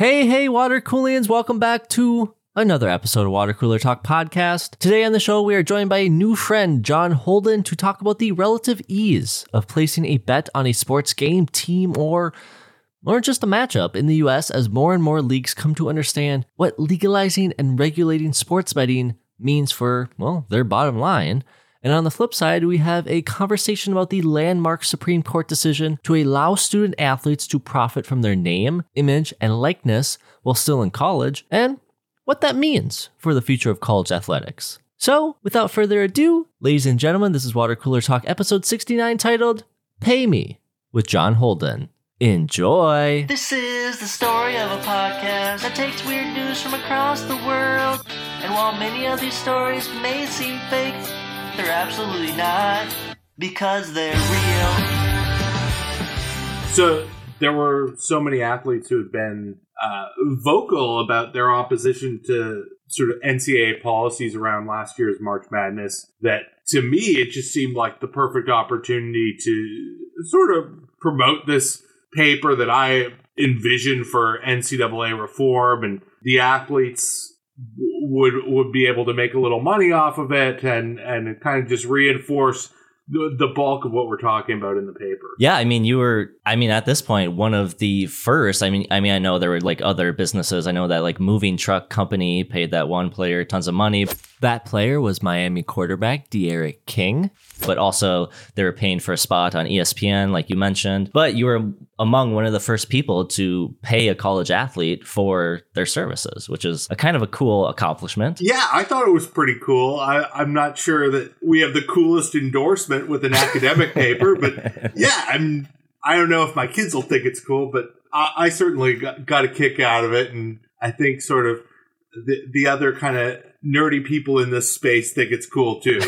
Hey, Water Coolians, welcome back to another episode of Water Cooler Talk Podcast. Today on the show, we are joined by a new friend, John Holden, to talk about the relative ease of placing a bet on a sports game, team, or just a matchup in the U.S. as more and more leagues come to understand what legalizing and regulating sports betting means for, well, their bottom line. And on the flip side, we have a conversation about the landmark Supreme Court decision to allow student athletes to profit from their name, image, and likeness while still in college, and what that means for the future of college athletics. So, without further ado, ladies and gentlemen, this is Water Cooler Talk episode 69, titled, Pay Me, with John Holden. Enjoy! This is the story of a podcast that takes weird news from across the world. And while many of these stories may seem fake, they're absolutely not, because they're real. So there were so many athletes who had been vocal about their opposition to sort of NCAA policies around last year's March Madness that, to me, it just seemed like the perfect opportunity to sort of promote this paper that I envision for NCAA reform, and the athletes would be able to make a little money off of it and kind of just reinforce the bulk of what we're talking about in the paper. Yeah, I mean, at this point, one of the first, I know there were like other businesses. I know that like moving truck company paid that one player tons of money. That player was Miami quarterback De'Aaron King, but also they were paying for a spot on ESPN, like you mentioned. But you were among one of the first people to pay a college athlete for their services, which is a kind of a cool accomplishment. Yeah, I thought it was pretty cool. I'm not sure that we have the coolest endorsement with an academic paper, but yeah, I don't know if my kids will think it's cool, but I certainly got a kick out of it. And I think sort of the other kind of nerdy people in this space think it's cool too.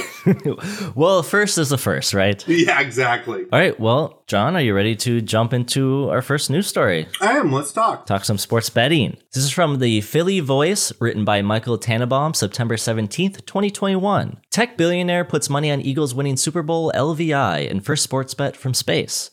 Well, first is the first, right? Yeah, exactly. All right. Well, John, are you ready to jump into our first news story? I am. Let's talk. Talk some sports betting. This is from the Philly Voice, written by Michael Tannenbaum, September 17th, 2021. Tech billionaire puts money on Eagles winning Super Bowl LVI in first sports bet from space.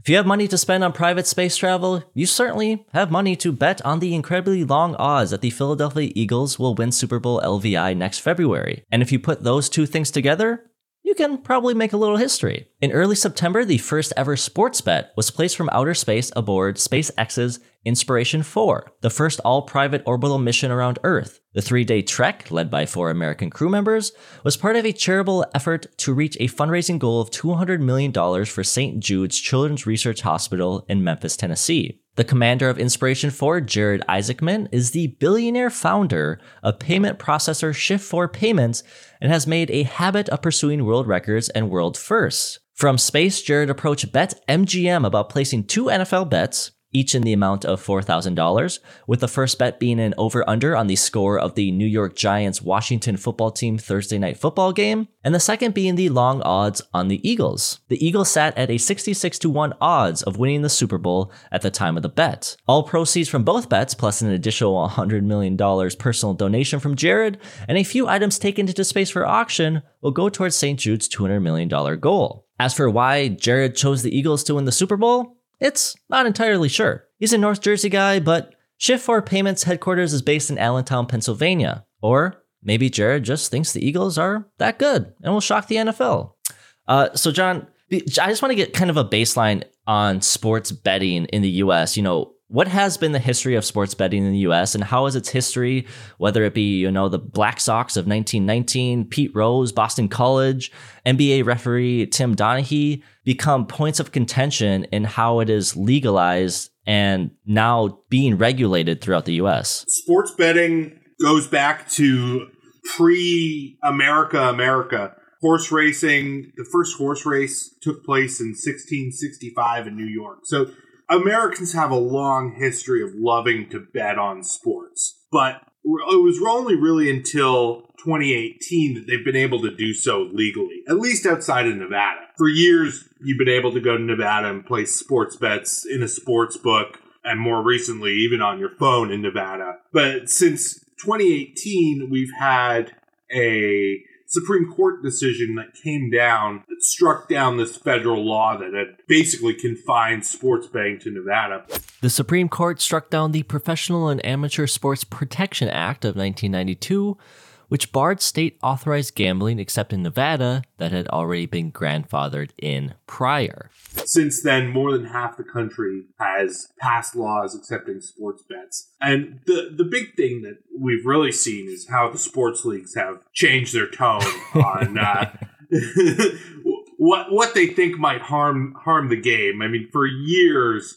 If you have money to spend on private space travel, you certainly have money to bet on the incredibly long odds that the Philadelphia Eagles will win Super Bowl LVI next February. And if you put those two things together, you can probably make a little history. In early September, the first ever sports bet was placed from outer space aboard SpaceX's Inspiration4, the first all-private orbital mission around Earth. The three-day trek, led by four American crew members, was part of a charitable effort to reach a fundraising goal of $200 million for St. Jude's Children's Research Hospital in Memphis, Tennessee. The commander of Inspiration4, Jared Isaacson, is the billionaire founder of payment processor Shift4 Payments and has made a habit of pursuing world records and world firsts. From space, Jared approached BetMGM about placing two NFL bets, each in the amount of $4,000, with the first bet being an over-under on the score of the New York Giants Washington football team Thursday night football game, and the second being the long odds on the Eagles. The Eagles sat at a 66-1 odds of winning the Super Bowl at the time of the bet. All proceeds from both bets, plus an additional $100 million personal donation from Jared, and a few items taken into space for auction, will go towards St. Jude's $200 million goal. As for why Jared chose the Eagles to win the Super Bowl, it's not entirely sure. He's a North Jersey guy, but Shift4 Payments headquarters is based in Allentown, Pennsylvania. Or maybe Jared just thinks the Eagles are that good and will shock the NFL. So John, I just want to get kind of a baseline on sports betting in the U.S. You know, what has been the history of sports betting in the U.S. and how is its history, whether it be, you know, the Black Sox of 1919, Pete Rose, Boston College, NBA referee Tim Donaghy, become points of contention in how it is legalized and now being regulated throughout the U.S.? Sports betting goes back to pre-America. Horse racing, the first horse race took place in 1665 in New York. So Americans have a long history of loving to bet on sports, but it was only really until 2018 that they've been able to do so legally, at least outside of Nevada. For years, you've been able to go to Nevada and place sports bets in a sports book, and more recently, even on your phone in Nevada. But since 2018, we've had a Supreme Court decision that came down, that struck down this federal law that had basically confined sports betting to Nevada. The Supreme Court struck down the Professional and Amateur Sports Protection Act of 1992, which barred state-authorized gambling except in Nevada that had already been grandfathered in prior. Since then, more than half the country has passed laws accepting sports bets. And the big thing that we've really seen is how the sports leagues have changed their tone on what they think might harm the game. I mean, for years,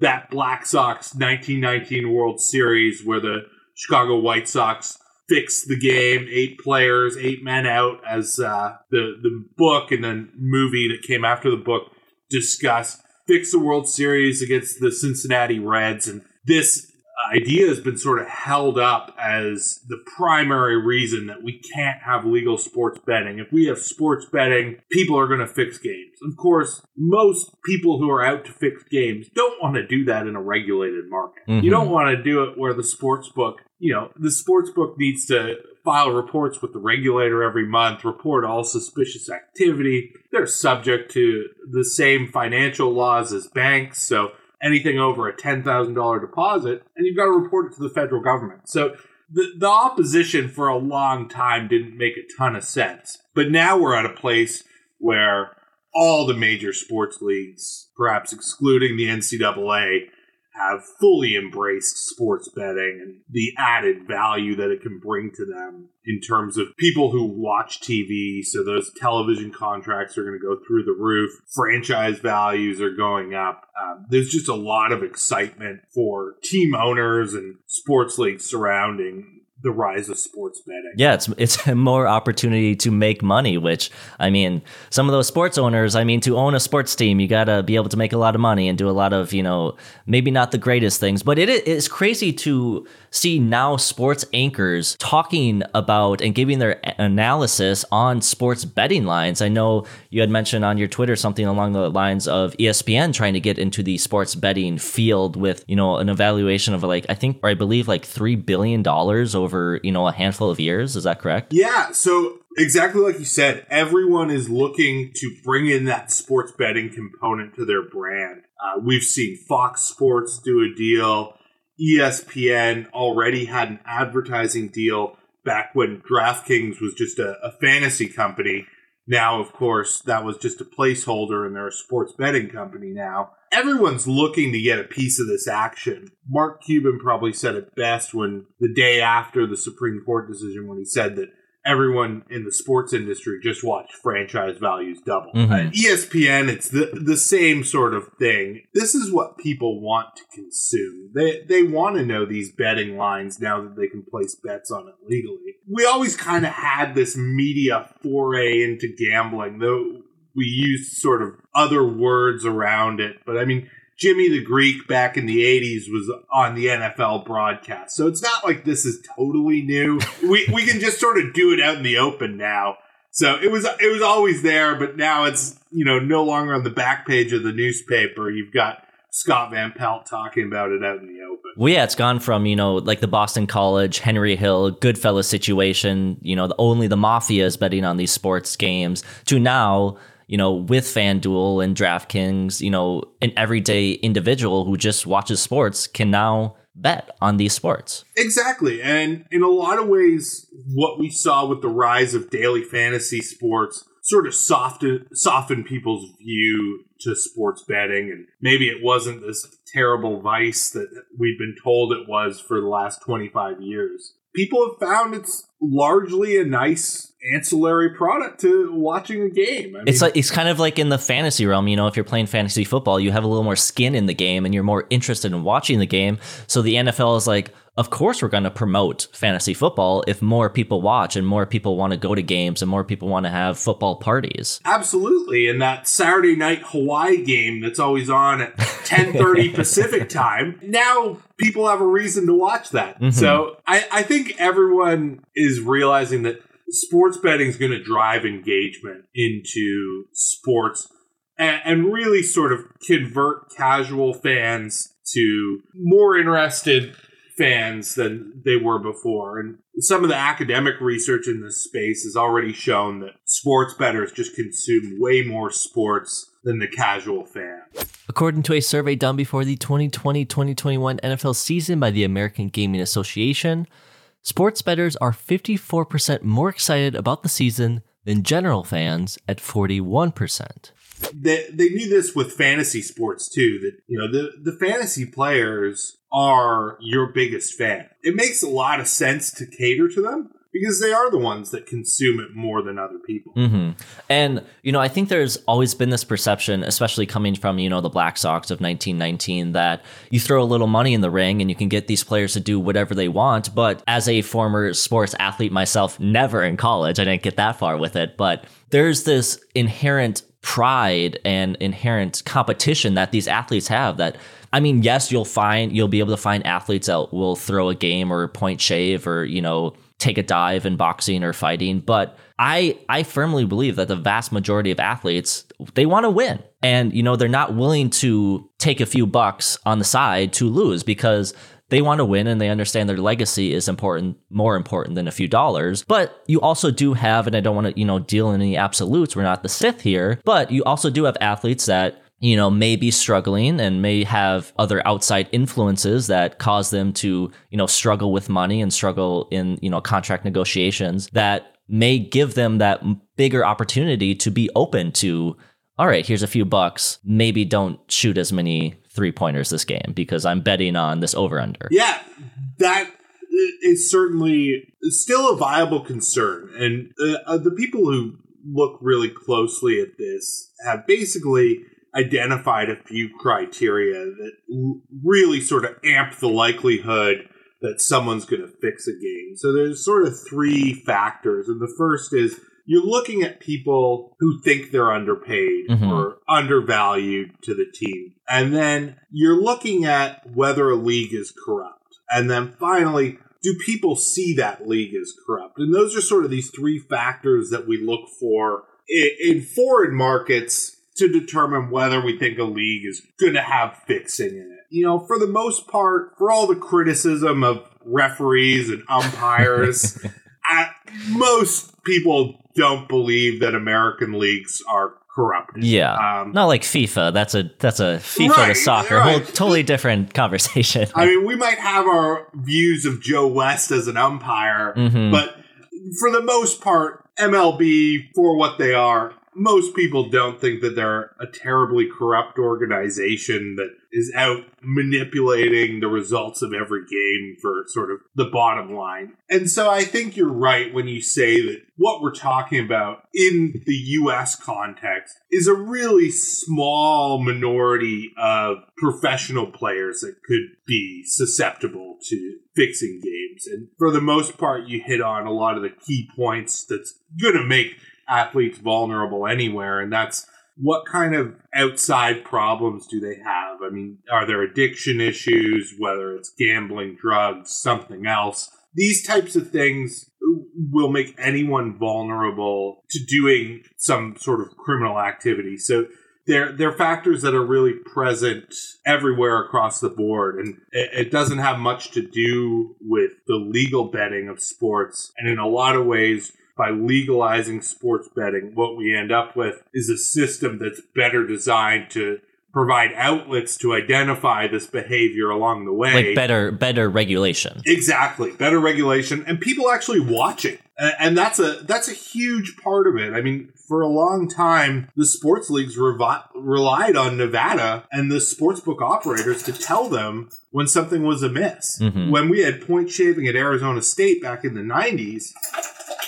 that Black Sox 1919 World Series where the Chicago White Sox fix the game, 8 players, 8 men out, as the book and then movie that came after the book discussed, fix the World Series against the Cincinnati Reds. And this idea has been sort of held up as the primary reason that we can't have legal sports betting. If we have sports betting, people are going to fix games. Of course, most people who are out to fix games don't want to do that in a regulated market. Mm-hmm. You don't want to do it where the sports book, you know, the sports book needs to file reports with the regulator every month, report all suspicious activity. They're subject to the same financial laws as banks. So anything over a $10,000 deposit, and you've got to report it to the federal government. So the opposition for a long time didn't make a ton of sense. But now we're at a place where all the major sports leagues, perhaps excluding the NCAA, have fully embraced sports betting and the added value that it can bring to them in terms of people who watch TV. So those television contracts are going to go through the roof. Franchise values are going up. There's just a lot of excitement for team owners and sports leagues surrounding the rise of sports betting. Yeah, it's more opportunity to make money, which, I mean, some of those sports owners, I mean, to own a sports team, you got to be able to make a lot of money and do a lot of, you know, maybe not the greatest things, but it's crazy to see now sports anchors talking about and giving their analysis on sports betting lines. I know you had mentioned on your Twitter something along the lines of ESPN trying to get into the sports betting field with, you know, an evaluation of like, I believe $3 billion over, you know, a handful of years. Is that correct? Yeah. So exactly like you said, everyone is looking to bring in that sports betting component to their brand. We've seen Fox Sports do a deal. ESPN already had an advertising deal back when DraftKings was just a fantasy company. Now, of course, that was just a placeholder and they're a sports betting company now. Everyone's looking to get a piece of this action. Mark Cuban probably said it best when the day after the Supreme Court decision, when he said that everyone in the sports industry just watched franchise values double. Mm-hmm. ESPN, it's the same sort of thing. This is what people want to consume. They want to know these betting lines now that they can place bets on it legally. We always kind of had this media foray into gambling, though we used sort of other words around it. But I mean, Jimmy the Greek back in the 80s was on the NFL broadcast. So it's not like this is totally new. We can just sort of do it out in the open now. So it was always there, but now it's, you know, no longer on the back page of the newspaper. You've got Scott Van Pelt talking about it out in the open. Well, yeah, it's gone from, you know, like the Boston College, Henry Hill, Goodfellas situation, you know, only the mafia is betting on these sports games, to now, you know, with FanDuel and DraftKings, you know, an everyday individual who just watches sports can now bet on these sports. Exactly. And in a lot of ways, what we saw with the rise of daily fantasy sports sort of softened people's view to sports betting. And maybe it wasn't this terrible vice that we've been told it was for the last 25 years. People have found it's largely a nice ancillary product to watching a game. I mean, it's kind of like in the fantasy realm, you know, if you're playing fantasy football, you have a little more skin in the game and you're more interested in watching the game. So the NFL is like, of course, we're going to promote fantasy football if more people watch and more people want to go to games and more people want to have football parties. Absolutely. And that Saturday night Hawaii game that's always on at 10:30 Pacific time. Now people have a reason to watch that. Mm-hmm. So I think everyone is realizing that sports betting is going to drive engagement into sports and really sort of convert casual fans to more interested fans than they were before. And some of the academic research in this space has already shown that sports bettors just consume way more sports than the casual fan. According to a survey done before the 2020-2021 NFL season by the American Gaming Association, sports bettors are 54% more excited about the season than general fans at 41%. They do this with fantasy sports, too, that, you know, the fantasy players are your biggest fan. It makes a lot of sense to cater to them because they are the ones that consume it more than other people. Mm-hmm. And, you know, I think there's always been this perception, especially coming from, you know, the Black Sox of 1919, that you throw a little money in the ring and you can get these players to do whatever they want. But as a former sports athlete myself, never in college, I didn't get that far with it. But there's this inherent pride and inherent competition that these athletes have that, I mean, yes, you'll be able to find athletes that will throw a game or a point shave or, you know, take a dive in boxing or fighting. But I firmly believe that the vast majority of athletes, they want to win. And, you know, they're not willing to take a few bucks on the side to lose because they want to win and they understand their legacy is important, more important than a few dollars. But you also do have, and I don't want to, you know, deal in any absolutes. We're not the Sith here, but you also do have athletes that, you know, may be struggling and may have other outside influences that cause them to, you know, struggle with money and struggle in, you know, contract negotiations that may give them that bigger opportunity to be open to, all right, here's a few bucks. Maybe don't shoot as many three-pointers this game because I'm betting on this over-under. Yeah, that is certainly still a viable concern. And the people who look really closely at this have basically identified a few criteria that really sort of amp the likelihood that someone's going to fix a game. So there's sort of three factors. And the first is you're looking at people who think they're underpaid mm-hmm. or undervalued to the team. And then you're looking at whether a league is corrupt. And then finally, do people see that league is corrupt? And those are sort of these three factors that we look for in foreign markets to determine whether we think a league is going to have fixing in it. You know, for the most part, for all the criticism of referees and umpires, most people don't believe that American leagues are corrupted. Yeah, not like FIFA. That's a FIFA right, to soccer. Right. Whole totally different conversation. I mean, we might have our views of Joe West as an umpire, mm-hmm. but for the most part, MLB, for what they are, most people don't think that they're a terribly corrupt organization that is out manipulating the results of every game for sort of the bottom line. And so I think you're right when you say that what we're talking about in the U.S. context is a really small minority of professional players that could be susceptible to fixing games. And for the most part, you hit on a lot of the key points that's going to make athletes vulnerable anywhere, and that's what kind of outside problems do they have? I mean, are there addiction issues, whether it's gambling, drugs, something else? These types of things will make anyone vulnerable to doing some sort of criminal activity. So they're factors that are really present everywhere across the board, and it doesn't have much to do with the legal betting of sports, and in a lot of ways, by legalizing sports betting, what we end up with is a system that's better designed to provide outlets to identify this behavior along the way. Like better regulation. Exactly. Better regulation and people actually watching. And that's a huge part of it. I mean, for a long time, the sports leagues relied on Nevada and the sportsbook operators to tell them when something was amiss. Mm-hmm. When we had point shaving at Arizona State back in the 90s,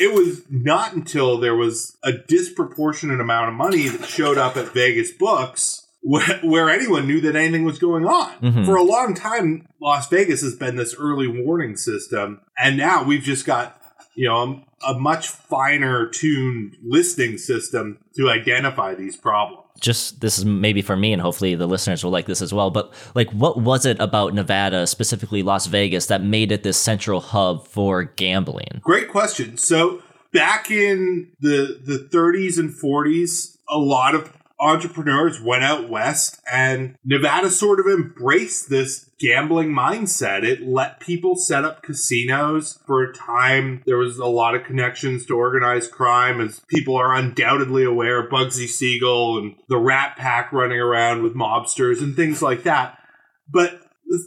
it was not until there was a disproportionate amount of money that showed up at Vegas books where anyone knew that anything was going on. Mm-hmm. For a long time, Las Vegas has been this early warning system, and now we've just got, you know, a much finer tuned listing system to identify these problems. Just this is maybe for me, and hopefully the listeners will like this as well. But like, what was it about Nevada, specifically Las Vegas, that made it this central hub for gambling? Great question. So back in the 30s and 40s, a lot of entrepreneurs went out west, and Nevada sort of embraced this gambling mindset. It let people set up casinos. For a time, there was a lot of connections to organized crime, as people are undoubtedly aware, Bugsy Siegel and the Rat Pack running around with mobsters and things like that. But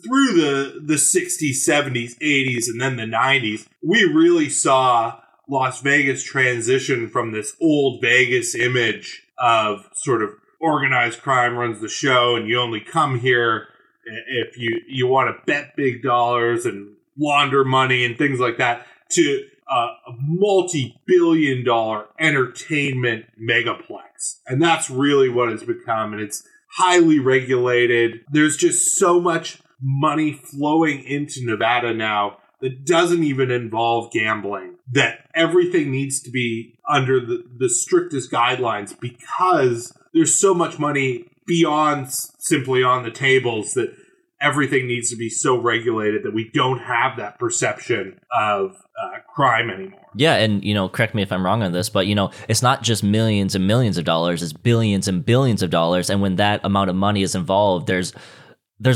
through the 60s, 70s, 80s, and then the 90s, we really saw Las Vegas transition from this old Vegas image of sort of organized crime runs the show, and you only come here if you want to bet big dollars and launder money and things like that, to a multi-billion dollar entertainment megaplex. And that's really what it's become. And it's highly regulated. There's just so much money flowing into Nevada now that doesn't even involve gambling, that everything needs to be under the strictest guidelines, because there's so much money beyond simply on the tables that everything needs to be so regulated that we don't have that perception of crime anymore. Yeah, and, correct me if I'm wrong on this, but, it's not just millions and millions of dollars, it's billions and billions of dollars. And when that amount of money is involved, there's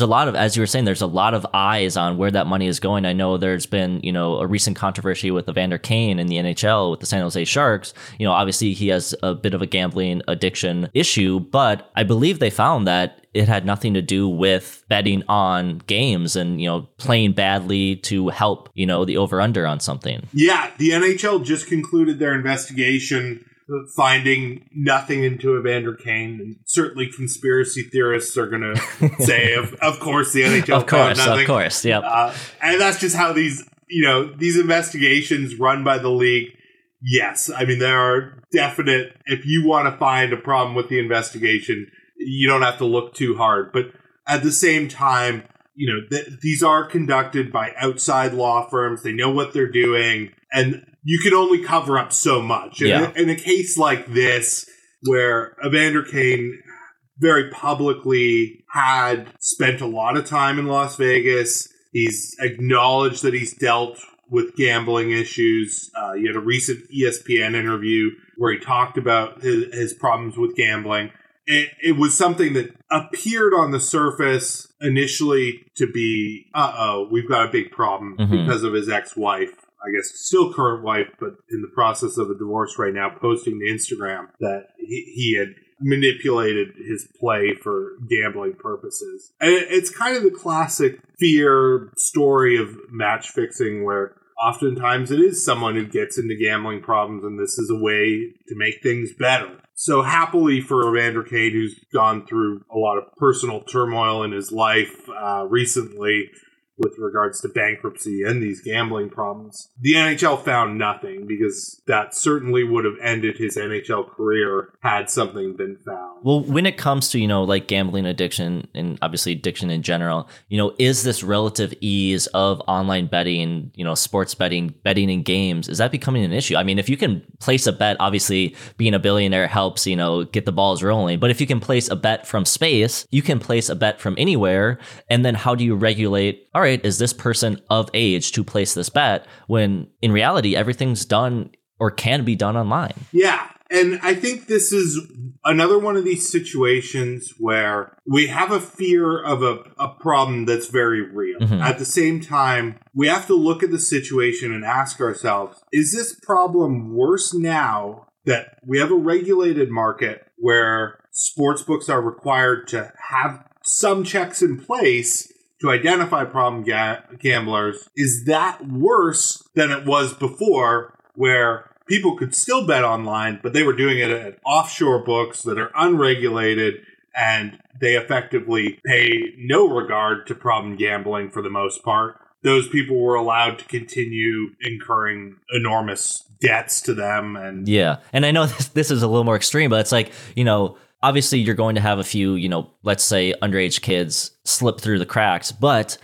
a lot of, as you were saying, there's a lot of eyes on where that money is going. I know there's been, a recent controversy with Evander Kane in the NHL with the San Jose Sharks. Obviously he has a bit of a gambling addiction issue, but I believe they found that it had nothing to do with betting on games and, playing badly to help, the over-under on something. Yeah, the NHL just concluded their investigation, finding nothing into Evander Kane, and certainly conspiracy theorists are going to say, of course, the NHL found nothing. Of course, yeah. And that's just how these investigations run by the league. Yes, I mean, there are definite, if you want to find a problem with the investigation, you don't have to look too hard. But at the same time, these are conducted by outside law firms. They know what they're doing. And you can only cover up so much. Yeah. In a case like this, where Evander Kane very publicly had spent a lot of time in Las Vegas, he's acknowledged that he's dealt with gambling issues. He had a recent ESPN interview where he talked about his problems with gambling. It was something that appeared on the surface initially to be, we've got a big problem, because of his ex-wife. I guess still current wife, but in the process of a divorce right now, posting to Instagram that he had manipulated his play for gambling purposes. And it's kind of the classic fear story of match fixing, where oftentimes it is someone who gets into gambling problems, and this is a way to make things better. So happily for Evander Kane, who's gone through a lot of personal turmoil in his life recently, with regards to bankruptcy and these gambling problems, the NHL found nothing, because that certainly would have ended his NHL career had something been found. Well, when it comes to, gambling addiction, and obviously addiction in general, is this relative ease of online betting, sports betting, betting in games, is that becoming an issue? I mean, if you can place a bet, obviously being a billionaire helps, get the balls rolling. But if you can place a bet from space, you can place a bet from anywhere. And then how do you regulate, all right, is this person of age to place this bet, when in reality everything's done or can be done online? Yeah, and I think this is another one of these situations where we have a fear of a problem that's very real. At the same time, we have to look at the situation and ask ourselves, is this problem worse now that we have a regulated market where sportsbooks are required to have some checks in place to identify problem gamblers? Is that worse than it was before, where people could still bet online, but they were doing it at offshore books that are unregulated, and they effectively pay no regard to problem gambling for the most part? Those people were allowed to continue incurring enormous debts to them. And I know this is a little more extreme, but it's like, obviously, you're going to have a few, let's say underage kids slip through the cracks, but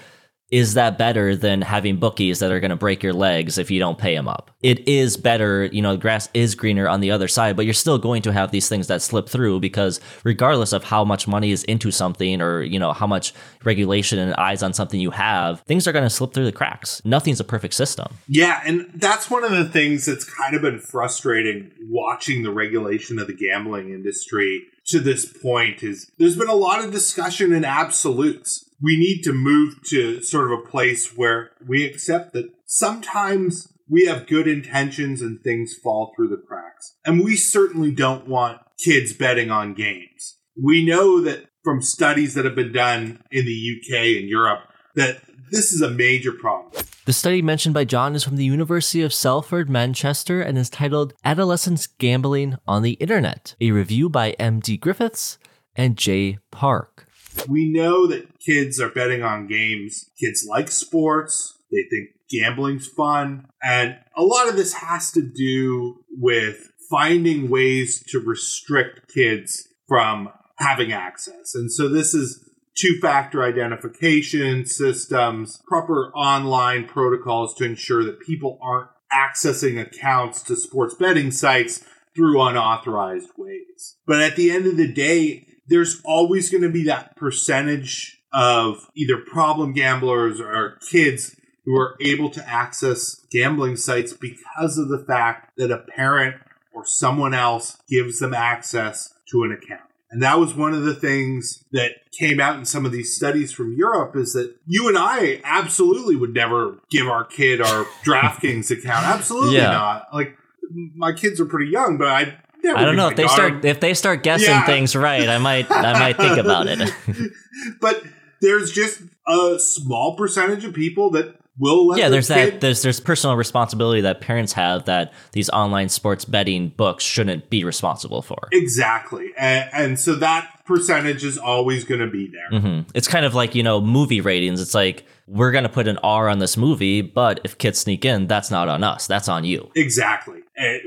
is that better than having bookies that are going to break your legs if you don't pay them up? It is better, the grass is greener on the other side, but you're still going to have these things that slip through, because regardless of how much money is into something, or, how much regulation and eyes on something you have, things are going to slip through the cracks. Nothing's a perfect system. Yeah, and that's one of the things that's kind of been frustrating watching the regulation of the gambling industry to this point is there's been a lot of discussion in absolutes. We need to move to sort of a place where we accept that sometimes we have good intentions and things fall through the cracks. And we certainly don't want kids betting on games. We know that from studies that have been done in the UK and Europe that this is a major problem. The study mentioned by John is from the University of Salford, Manchester, and is titled Adolescents Gambling on the Internet, a review by M.D. Griffiths and Jay Park. We know that kids are betting on games. Kids like sports. They think gambling's fun. And a lot of this has to do with finding ways to restrict kids from having access. And so this is two-factor identification systems, proper online protocols to ensure that people aren't accessing accounts to sports betting sites through unauthorized ways. But at the end of the day, there's always going to be that percentage of either problem gamblers or kids who are able to access gambling sites because of the fact that a parent or someone else gives them access to an account. And that was one of the things that came out in some of these studies from Europe is that you and I absolutely would never give our kid our DraftKings account. Absolutely not. Like, my kids are pretty young, but I don't know if they start guessing things right, I might think about it. But there's just a small percentage of people that will let there's personal responsibility that parents have that these online sports betting books shouldn't be responsible for. Exactly. And so that percentage is always going to be there. Mm-hmm. It's kind of like, movie ratings. It's like, we're going to put an R on this movie, but if kids sneak in, that's not on us. That's on you. Exactly.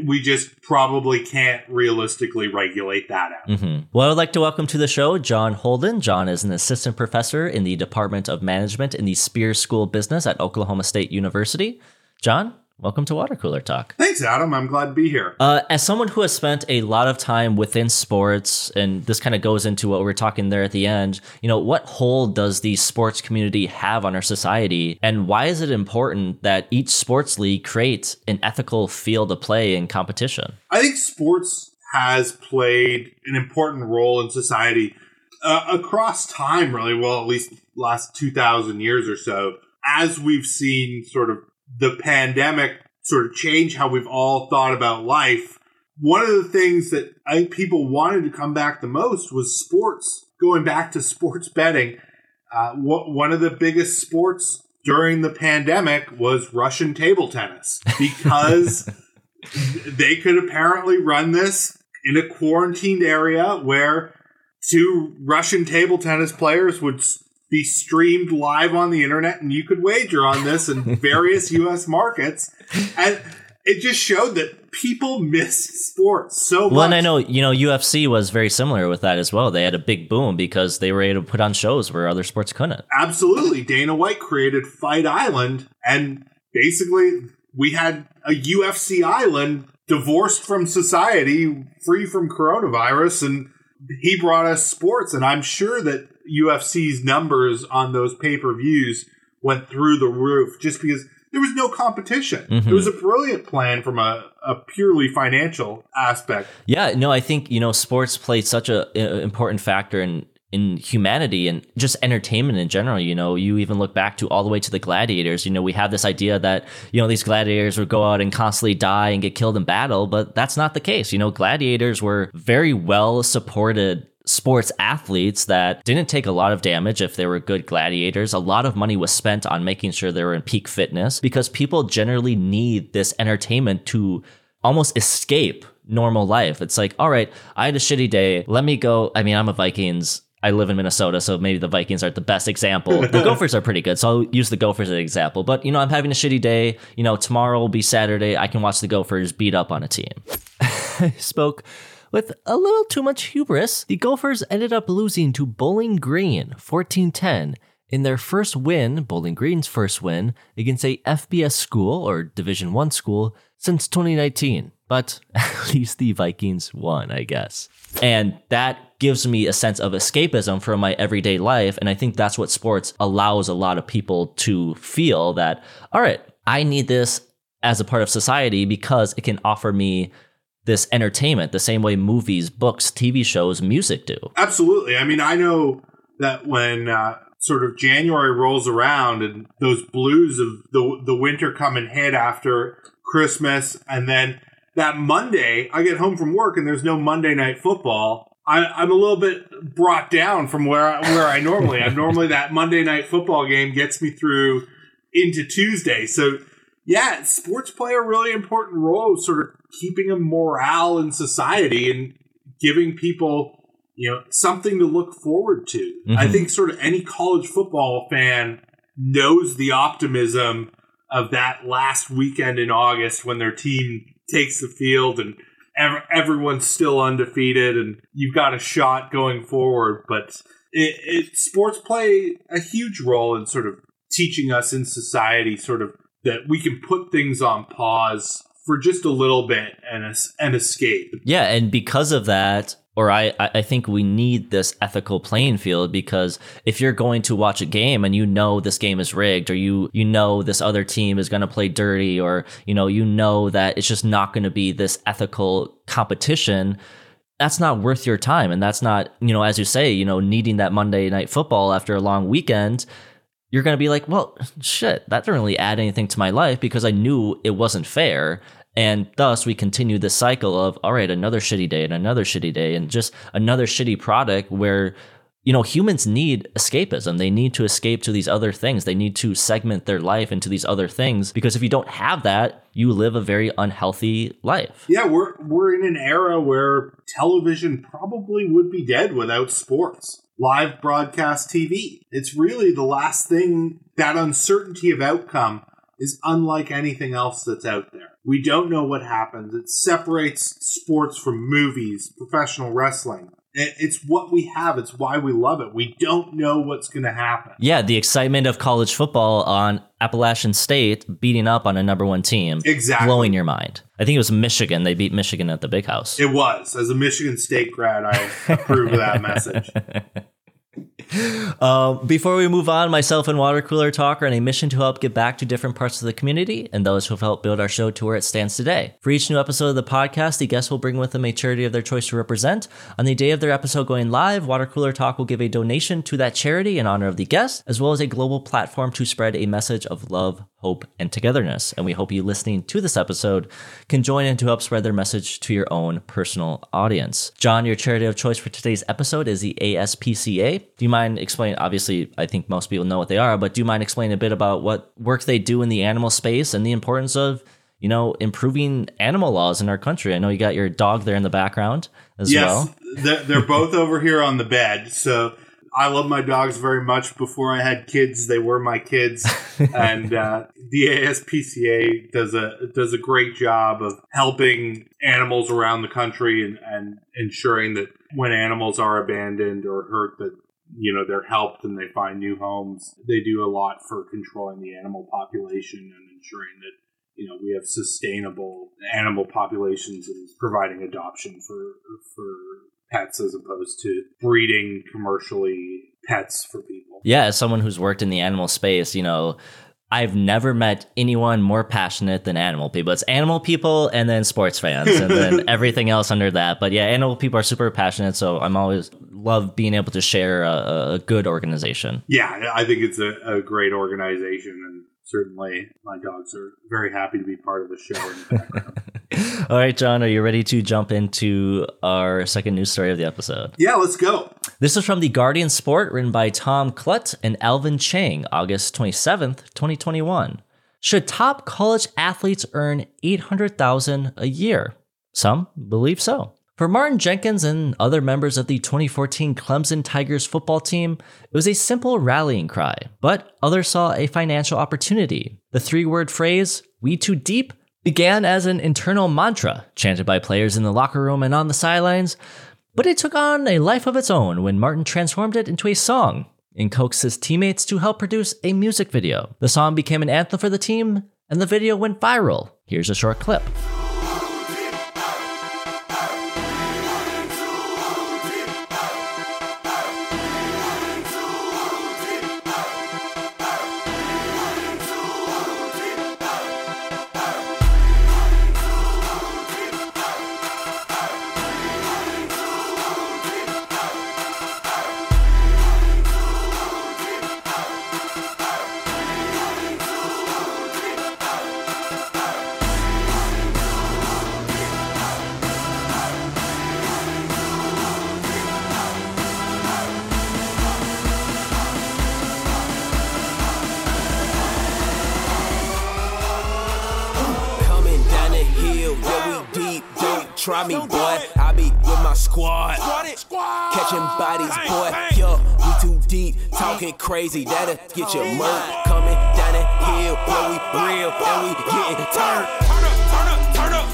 We just probably can't realistically regulate that out. Mm-hmm. Well, I would like to welcome to the show John Holden. John is an assistant professor in the Department of Management in the Spear School of Business at Oklahoma State University. John, welcome to Water Cooler Talk. Thanks, Adam. I'm glad to be here. As someone who has spent a lot of time within sports, and this kind of goes into what we were talking there at the end, what hold does the sports community have on our society? And why is it important that each sports league creates an ethical field of play and competition? I think sports has played an important role in society across time, really. Well, at least last 2,000 years or so, as we've seen sort of the pandemic sort of changed how we've all thought about life. One of the things that I think people wanted to come back the most was sports, going back to sports betting. One of the biggest sports during the pandemic was Russian table tennis because they could apparently run this in a quarantined area where two Russian table tennis players would be streamed live on the internet, and you could wager on this in various U.S. markets. And it just showed that people missed sports so much. Well, and I know, UFC was very similar with that as well. They had a big boom because they were able to put on shows where other sports couldn't. Absolutely. Dana White created Fight Island, and basically we had a UFC island divorced from society, free from coronavirus, and he brought us sports. And I'm sure that UFC's numbers on those pay-per-views went through the roof just because there was no competition. Mm-hmm. It was a brilliant plan from a purely financial aspect. Yeah, no, I think, sports played such an important factor in humanity and just entertainment in general. You even look back to all the way to the gladiators. We have this idea that, these gladiators would go out and constantly die and get killed in battle, but that's not the case. Gladiators were very well supported sports athletes that didn't take a lot of damage if they were good gladiators. A lot of money was spent on making sure they were in peak fitness because people generally need this entertainment to almost escape normal life. It's like, all right, I had a shitty day. Let me go. I mean, I'm a Vikings. I live in Minnesota, so maybe the Vikings aren't the best example. The Gophers are pretty good, so I'll use the Gophers as an example. But, I'm having a shitty day. Tomorrow will be Saturday. I can watch the Gophers beat up on a team. I spoke with a little too much hubris. The Gophers ended up losing to Bowling Green 14-10 in their first win, Bowling Green's first win, against a FBS school or Division I school since 2019. But at least the Vikings won, I guess. And that gives me a sense of escapism from my everyday life. And I think that's what sports allows a lot of people to feel that, all right, I need this as a part of society because it can offer me this entertainment the same way movies, books, TV shows, music do. Absolutely. I mean, I know that when sort of January rolls around and those blues of the winter come and hit after Christmas, and then that Monday I get home from work and there's no Monday Night Football, I'm a little bit brought down from where I normally am. Normally that Monday Night Football game gets me through into Tuesday. So, yeah, sports play a really important role of sort of keeping a morale in society and giving people, you know, something to look forward to. Mm-hmm. I think sort of any college football fan knows the optimism of that last weekend in August when their team takes the field and everyone's still undefeated and you've got a shot going forward. But sports play a huge role in sort of teaching us in society sort of that we can put things on pause for just a little bit and escape. Yeah, and because of that, or I think we need this ethical playing field, because if you're going to watch a game and you know this game is rigged, or you know this other team is going to play dirty, or you know that it's just not going to be this ethical competition, that's not worth your time. And that's not, as you say, needing that Monday Night Football after a long weekend, you're going to be like, well, shit, that didn't really add anything to my life because I knew it wasn't fair. And thus we continue this cycle of, all right, another shitty day and another shitty day and just another shitty product where, humans need escapism. They need to escape to these other things. They need to segment their life into these other things, because if you don't have that, you live a very unhealthy life. Yeah, we're in an era where television probably would be dead without sports. Live broadcast TV. It's really the last thing. That uncertainty of outcome is unlike anything else that's out there. We don't know what happens. It separates sports from movies, professional wrestling. It's what we have. It's why we love it. We don't know what's going to happen. Yeah, the excitement of college football on Appalachian State beating up on a number one team. Exactly. Blowing your mind. I think it was Michigan. They beat Michigan at the Big House. It was. As a Michigan State grad, I approve of that message. Before we move on, myself and Water Cooler Talk are on a mission to help give back to different parts of the community and those who have helped build our show to where it stands today. For each new episode of the podcast, the guests will bring with them a charity of their choice to represent. On the day of their episode going live, Water Cooler Talk will give a donation to that charity in honor of the guest, as well as a global platform to spread a message of love, hope, and togetherness. And we hope you listening to this episode can join in to help spread their message to your own personal audience. John, your charity of choice for today's episode is the ASPCA. Do you mind explaining, obviously, I think most people know what they are, but do you mind explaining a bit about what work they do in the animal space and the importance of, improving animal laws in our country? I know you got your dog there in the background as well. Yes, they're both over here on the bed. So I love my dogs very much. Before I had kids, they were my kids. And the ASPCA does a great job of helping animals around the country and ensuring that when animals are abandoned or hurt, that they're helped and they find new homes. They do a lot for controlling the animal population and ensuring that we have sustainable animal populations, and providing adoption for pets as opposed to breeding commercially pets for people. Yeah, as someone who's worked in the animal space, I've never met anyone more passionate than animal people. It's animal people and then sports fans and then everything else under that. But yeah, animal people are super passionate. So I'm always love being able to share a good organization. Yeah, I think it's a great organization. And certainly my dogs are very happy to be part of the show in the background. All right, John, are you ready to jump into our second news story of the episode? Yeah, let's go. This is from The Guardian Sport, written by Tom Klutt and Alvin Chang, August 27th, 2021. Should top college athletes earn $800,000 a year? Some believe so. For Martin Jenkins and other members of the 2014 Clemson Tigers football team, it was a simple rallying cry, but others saw a financial opportunity. The three-word phrase, "We Too Deep," began as an internal mantra chanted by players in the locker room and on the sidelines, but it took on a life of its own when Martin transformed it into a song and coaxed his teammates to help produce a music video. The song became an anthem for the team, and the video went viral. Here's a short clip. yeah, we deep, deep. Try me, boy. I be with my squad. Catching bodies, boy. Yo, we too deep. Talking crazy. That'll get your murk. Coming down the hill. Where we real and we getting turned. Turn up, turn up, turn up.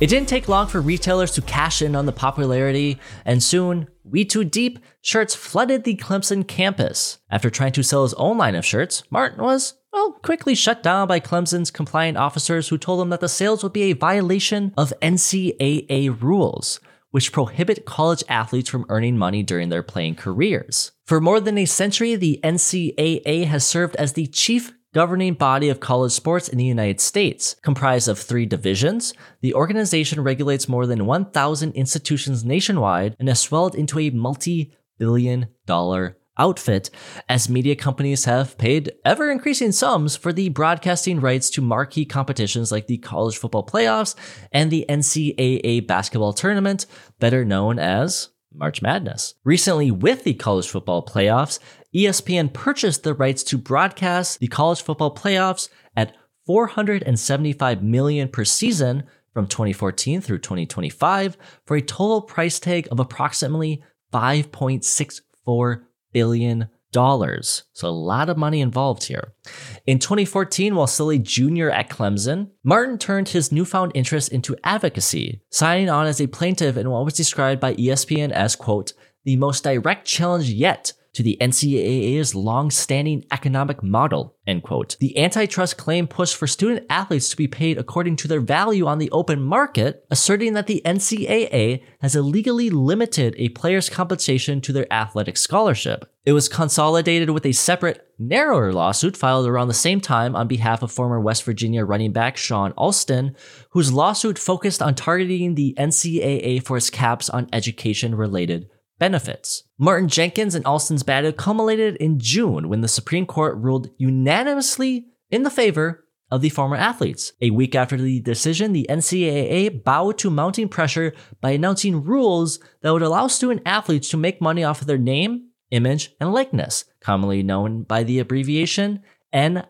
It didn't take long for retailers to cash in on the popularity, and soon, We Too Deep shirts flooded the Clemson campus. After trying to sell his own line of shirts, Martin was, well, quickly shut down by Clemson's compliant officers who told him that the sales would be a violation of NCAA rules, which prohibit college athletes from earning money during their playing careers. For more than a century, the NCAA has served as the chief governing body of college sports in the United States. Comprised of 3 divisions, the organization regulates more than 1,000 institutions nationwide and has swelled into a multi-billion-dollar outfit as media companies have paid ever-increasing sums for the broadcasting rights to marquee competitions like the college football playoffs and the NCAA basketball tournament, better known as March Madness. Recently, with the college football playoffs, ESPN purchased the rights to broadcast the college football playoffs at $475 million per season from 2014 through 2025 for a total price tag of approximately $5.64 billion. So a lot of money involved here. In 2014, while still a junior at Clemson, Martin turned his newfound interest into advocacy, signing on as a plaintiff in what was described by ESPN as, quote, the most direct challenge yet to the NCAA's long-standing economic model, end quote. The antitrust claim pushed for student athletes to be paid according to their value on the open market, asserting that the NCAA has illegally limited a player's compensation to their athletic scholarship. It was consolidated with a separate, narrower lawsuit filed around the same time on behalf of former West Virginia running back Sean Alston, whose lawsuit focused on targeting the NCAA for its caps on education-related benefits. Martin Jenkins and Alston's battle culminated in June when the Supreme Court ruled unanimously in the favor of the former athletes. A week after the decision, the NCAA bowed to mounting pressure by announcing rules that would allow student athletes to make money off of their name, image, and likeness, commonly known by the abbreviation NIL,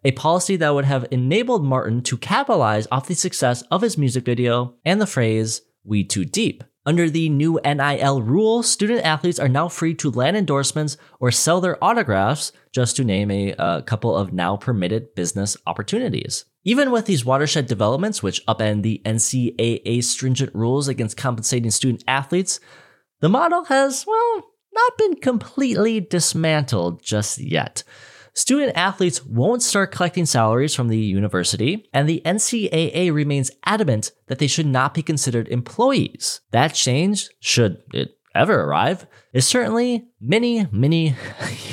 a policy that would have enabled Martin to capitalize off the success of his music video and the phrase, "We Too Deep." Under the new NIL rule, student athletes are now free to land endorsements or sell their autographs, just to name a couple of now permitted business opportunities. Even with these watershed developments, which upend the NCAA's stringent rules against compensating student athletes, the model has, well, not been completely dismantled just yet. Student athletes won't start collecting salaries from the university, and the NCAA remains adamant that they should not be considered employees. That change, should it ever arrive, is certainly many, many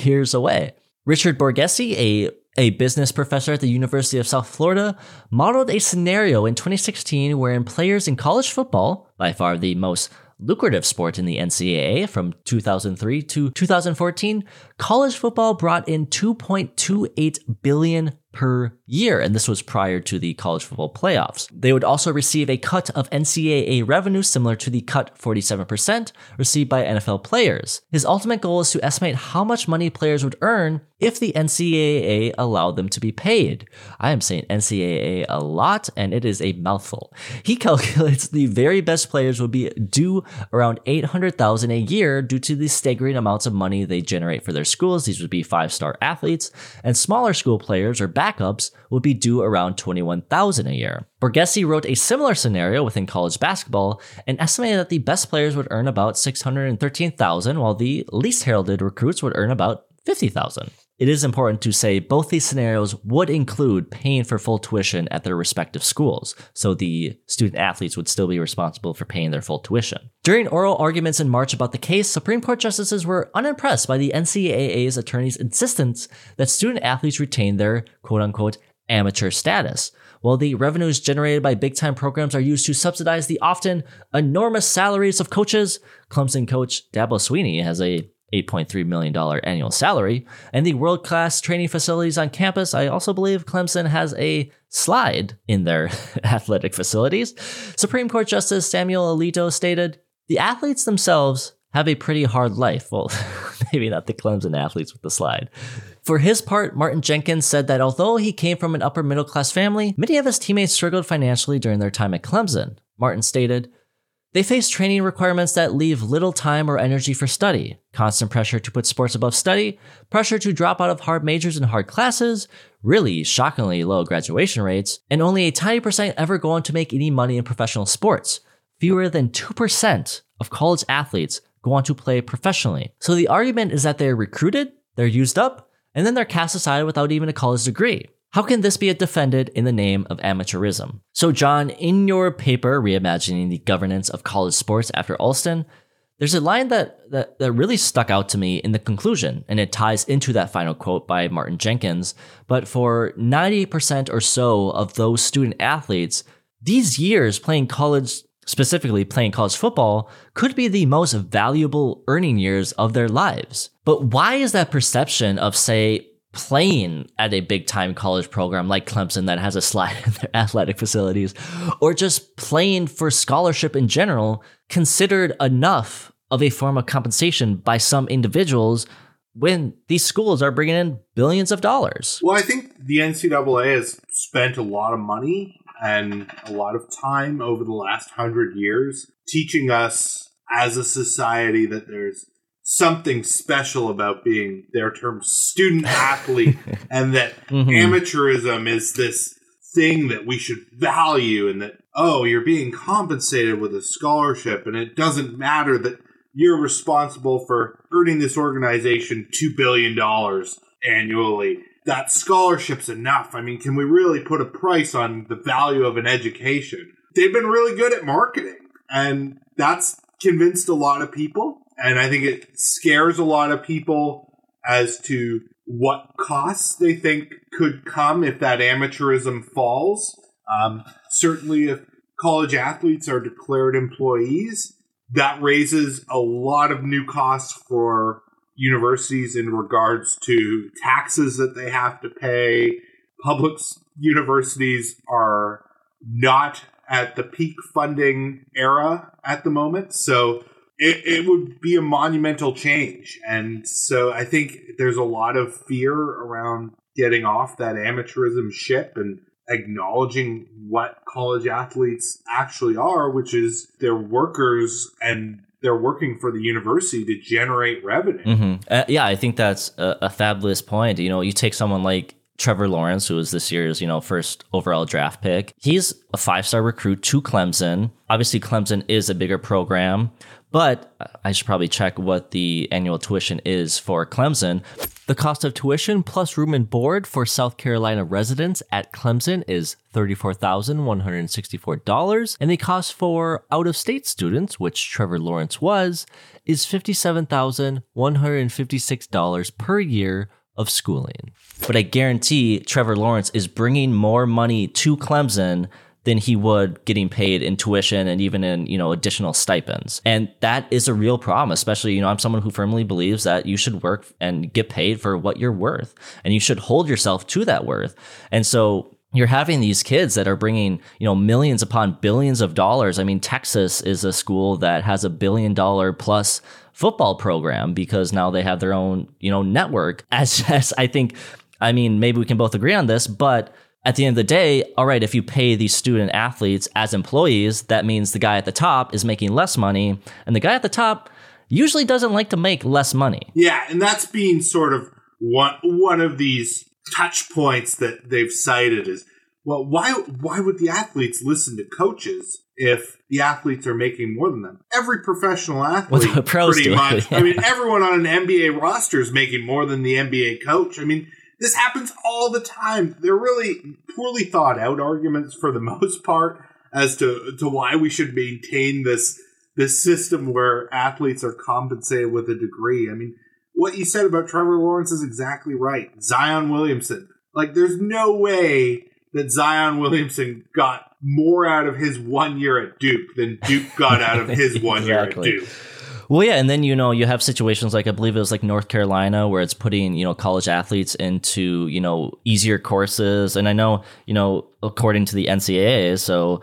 years away. Richard Borghese, a business professor at the University of South Florida, modeled a scenario in 2016 wherein players in college football, by far the most lucrative sport in the NCAA from 2003 to 2014, college football brought in $2.28 billion per year, and this was prior to the college football playoffs. They would also receive a cut of NCAA revenue similar to the cut 47% received by NFL players. His ultimate goal is to estimate how much money players would earn if the NCAA allowed them to be paid. I am saying NCAA a lot, and it is a mouthful. He calculates the very best players would be due around $800,000 a year due to the staggering amounts of money they generate for their schools. These would be 5-star athletes, and smaller school players or backups would be due around $21,000 a year. Borghese wrote a similar scenario within college basketball and estimated that the best players would earn about $613,000, while the least heralded recruits would earn about $50,000. It is important to say both these scenarios would include paying for full tuition at their respective schools, so the student athletes would still be responsible for paying their full tuition. During oral arguments in March about the case, Supreme Court justices were unimpressed by the NCAA's attorney's insistence that student athletes retain their quote-unquote amateur status, while the revenues generated by big-time programs are used to subsidize the often enormous salaries of coaches. Clemson coach Dabo Swinney has a $8.3 million annual salary, and the world-class training facilities on campus. I also believe Clemson has a slide in their athletic facilities. Supreme Court Justice Samuel Alito stated, "The athletes themselves have a pretty hard life. Well, maybe not the Clemson athletes with the slide. For his part, Martin Jenkins said that although he came from an upper middle class family, many of his teammates struggled financially during their time at Clemson. Martin stated, "They face training requirements that leave little time or energy for study, constant pressure to put sports above study, pressure to drop out of hard majors and hard classes, really shockingly low graduation rates, and only a tiny percent ever go on to make any money in professional sports. Fewer than 2% of college athletes go on to play professionally. So the argument is that they're recruited, they're used up, and then they're cast aside without even a college degree. How can this be defended in the name of amateurism?" So John, in your paper, Reimagining the Governance of College Sports After Alston, there's a line that really stuck out to me in the conclusion, and it ties into that final quote by Martin Jenkins. But for 90% or so of those student athletes, these years playing college, specifically playing college football, could be the most valuable earning years of their lives. But why is that perception of, say, playing at a big-time college program like Clemson that has a slide in their athletic facilities, or just playing for scholarship in general, considered enough of a form of compensation by some individuals when these schools are bringing in billions of dollars? Well, I think the NCAA has spent a lot of money and a lot of time over the last 100 years teaching us as a society that there's something special about being, their term, student athlete, and that amateurism is this thing that we should value, and that, oh, you're being compensated with a scholarship, and it doesn't matter that you're responsible for earning this organization $2 billion annually. That scholarship's enough. I mean, can we really put a price on the value of an education? They've been really good at marketing, and that's convinced a lot of people. And I think it scares a lot of people as to what costs they think could come if that amateurism falls. Certainly if college athletes are declared employees, that raises a lot of new costs for universities in regards to taxes that they have to pay. Public universities are not at the peak funding era at the moment, so it would be a monumental change. And so I think there's a lot of fear around getting off that amateurism ship and acknowledging what college athletes actually are, which is they're workers and they're working for the university to generate revenue. Yeah, I think that's a fabulous point. You know, you take someone like Trevor Lawrence, who was this year's, first overall draft pick. He's a five-star recruit to Clemson. Obviously, Clemson is a bigger program, but I should probably check what the annual tuition is for Clemson. The cost of tuition plus room and board for South Carolina residents at Clemson is $34,164, and the cost for out-of-state students, which Trevor Lawrence was, is $57,156 per year of schooling. But I guarantee Trevor Lawrence is bringing more money to Clemson than he would getting paid in tuition and even in, additional stipends. And that is a real problem, especially, I'm someone who firmly believes that you should work and get paid for what you're worth, and you should hold yourself to that worth. And so you're having these kids that are bringing, millions upon billions of dollars. I mean, Texas is a school that has $1 billion plus football program because now they have their own, network. As I think, maybe we can both agree on this, but at the end of the day, all right, if you pay these student athletes as employees, that means the guy at the top is making less money, and the guy at the top usually doesn't like to make less money. Yeah, and that's being sort of one of these touch points that they've cited is, well, why would the athletes listen to coaches if the athletes are making more than them? Every professional athlete, pretty much. Yeah. Everyone on an NBA roster is making more than the NBA coach. This happens all the time. They're really poorly thought out arguments for the most part as to why we should maintain this system where athletes are compensated with a degree. What you said about Trevor Lawrence is exactly right. Zion Williamson. There's no way that Zion Williamson got more out of his 1 year at Duke than Duke got out of his 1 year at Duke. Well, yeah, and then, you know, you have situations like, I believe it was like North Carolina, where it's putting, you know, college athletes into, you know, easier courses. And I know, you know, according to the NCAA, so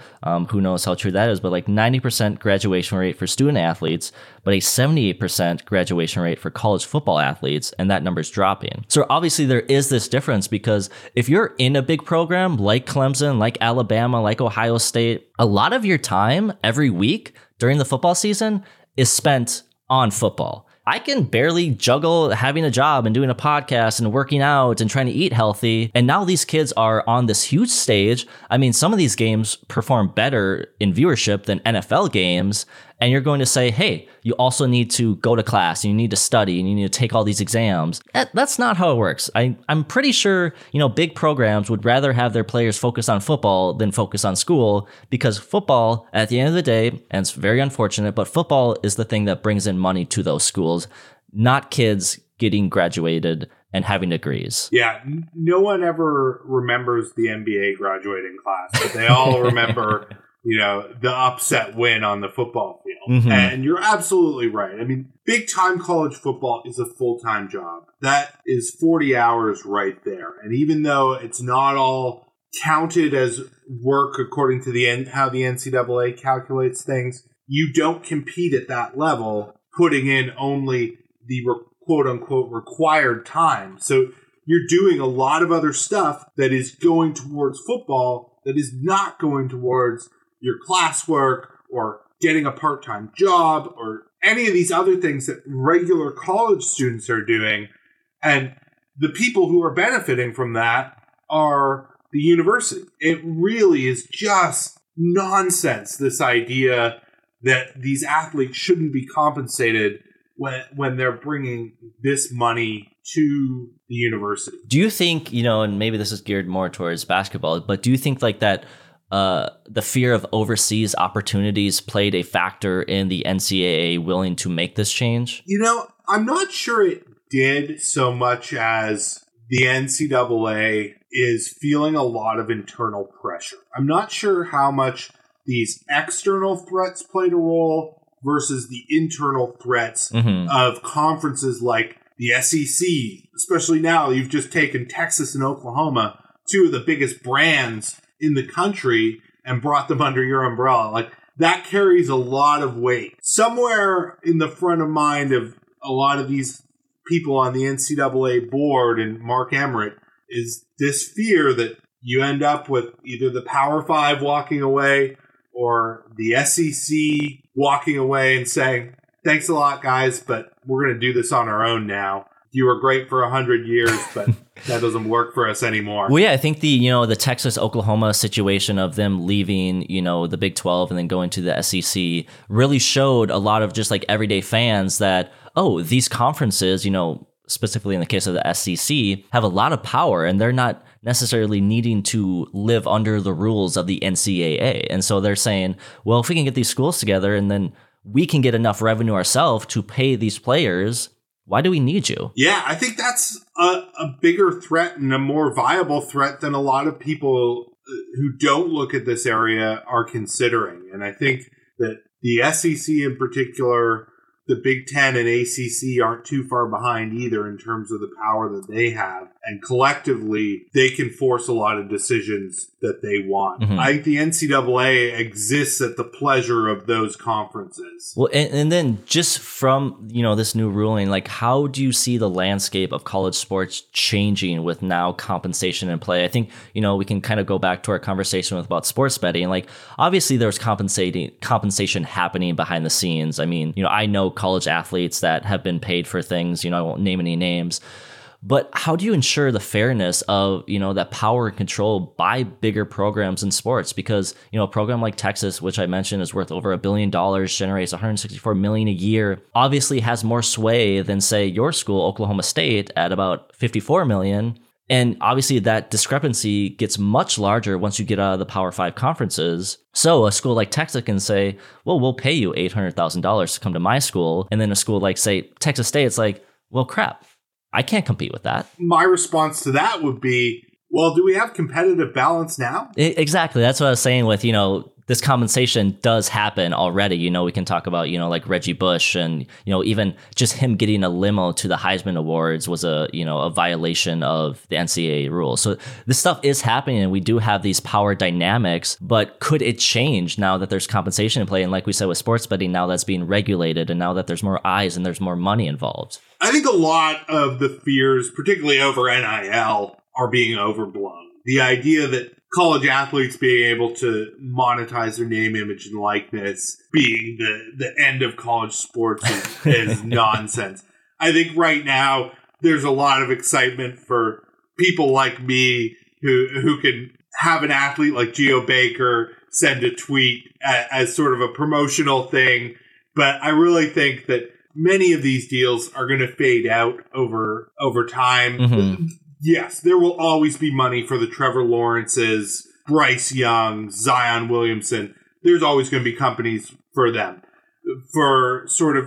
who knows how true that is, but like 90% graduation rate for student athletes, but a 78% graduation rate for college football athletes, and that number's dropping. So obviously there is this difference, because if you're in a big program like Clemson, like Alabama, like Ohio State, a lot of your time every week during the football season is spent on football. I can barely juggle having a job and doing a podcast and working out and trying to eat healthy. And now these kids are on this huge stage. I mean, some of these games perform better in viewership than NFL games. And you're going to say, hey, you also need to go to class, and you need to study, and you need to take all these exams. That's not how it works. I'm pretty sure, you know, big programs would rather have their players focus on football than focus on school, because football, at the end of the day, and it's very unfortunate, but football is the thing that brings in money to those schools, not kids getting graduated and having degrees. Yeah, no one ever remembers the NBA graduating class, but they all remember, you know, the upset win on the football field. Mm-hmm. And you're absolutely right. I mean, big-time college football is a full-time job. That is 40 hours right there. And even though it's not all counted as work according to the how the NCAA calculates things, you don't compete at that level, putting in only the quote-unquote required time. So you're doing a lot of other stuff that is going towards football that is not going towards your classwork or getting a part-time job or any of these other things that regular college students are doing. And the people who are benefiting from that are the university. It really is just nonsense, this idea that these athletes shouldn't be compensated when they're bringing this money to the university. Do you think, you know, and maybe this is geared more towards basketball, but do you think like that the fear of overseas opportunities played a factor in the NCAA willing to make this change? You know, I'm not sure it did so much as the NCAA is feeling a lot of internal pressure. I'm not sure how much these external threats played a role versus the internal threats of conferences like the SEC. Especially now, you've just taken Texas and Oklahoma, two of the biggest brands in the country, and brought them under your umbrella. Like, that carries a lot of weight. Somewhere in the front of mind of a lot of these people on the NCAA board and Mark Emmert is this fear that you end up with either the Power Five walking away or the SEC walking away and saying, thanks a lot, guys, but we're going to do this on our own now. You were great for 100 years, but that doesn't work for us anymore. Well, yeah, I think the, you know, the Texas-Oklahoma situation of them leaving, you know, the Big 12 and then going to the SEC really showed a lot of just like everyday fans that, oh, these conferences, you know, specifically in the case of the SEC, have a lot of power, and they're not necessarily needing to live under the rules of the NCAA. And so they're saying, well, if we can get these schools together and then we can get enough revenue ourselves to pay these players, why do we need you? Yeah, I think that's a bigger threat and a more viable threat than a lot of people who don't look at this area are considering. And I think that the SEC in particular, the Big Ten and ACC aren't too far behind either in terms of the power that they have. And collectively, they can force a lot of decisions that they want. Mm-hmm. I think the NCAA exists at the pleasure of those conferences. Well, and then just from, you know, this new ruling, like, how do you see the landscape of college sports changing with now compensation in play? I think, you know, we can kind of go back to our conversation about sports betting. Like, obviously, there's compensation happening behind the scenes. I mean, you know, I know college athletes that have been paid for things, you know, I won't name any names, but how do you ensure the fairness of, you know, that power and control by bigger programs in sports? Because, you know, a program like Texas, which I mentioned is worth over $1 billion, generates $164 million a year, obviously has more sway than, say, your school, Oklahoma State, at about $54 million. And obviously that discrepancy gets much larger once you get out of the Power Five conferences. So a school like Texas can say, well, we'll pay you $800,000 to come to my school. And then a school like, say, Texas State, it's like, well, crap, I can't compete with that. My response to that would be, well, do we have competitive balance now? Exactly. That's what I was saying with, you know, this compensation does happen already. You know, we can talk about, you know, like Reggie Bush and, you know, even just him getting a limo to the Heisman Awards was a, you know, a violation of the NCAA rules. So this stuff is happening and we do have these power dynamics, but could it change now that there's compensation in play? And like we said with sports betting, now that's being regulated and now that there's more eyes and there's more money involved. I think a lot of the fears, particularly over NIL, are being overblown. The idea that college athletes being able to monetize their name, image, and likeness being the end of college sports is nonsense. I think right now there's a lot of excitement for people like me who can have an athlete like Geo Baker send a tweet as sort of a promotional thing. But I really think that many of these deals are going to fade out over time. Mm-hmm. Yes, there will always be money for the Trevor Lawrences, Bryce Young, Zion Williamson. There's always going to be companies for them.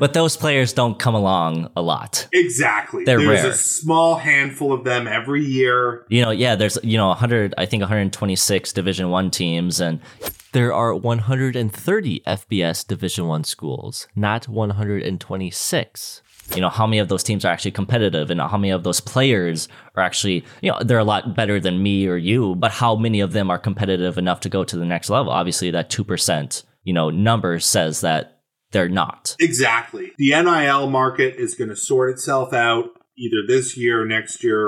But those players don't come along a lot. Exactly. There's rare. A small handful of them every year. You know, yeah, there's, you know, 126 Division I teams, and there are 130 FBS Division I schools, not 126. You know, how many of those teams are actually competitive and how many of those players are actually, you know, they're a lot better than me or you, but how many of them are competitive enough to go to the next level? Obviously, that 2%, you know, number says that they're not. Exactly. The NIL market is going to sort itself out either this year, next year,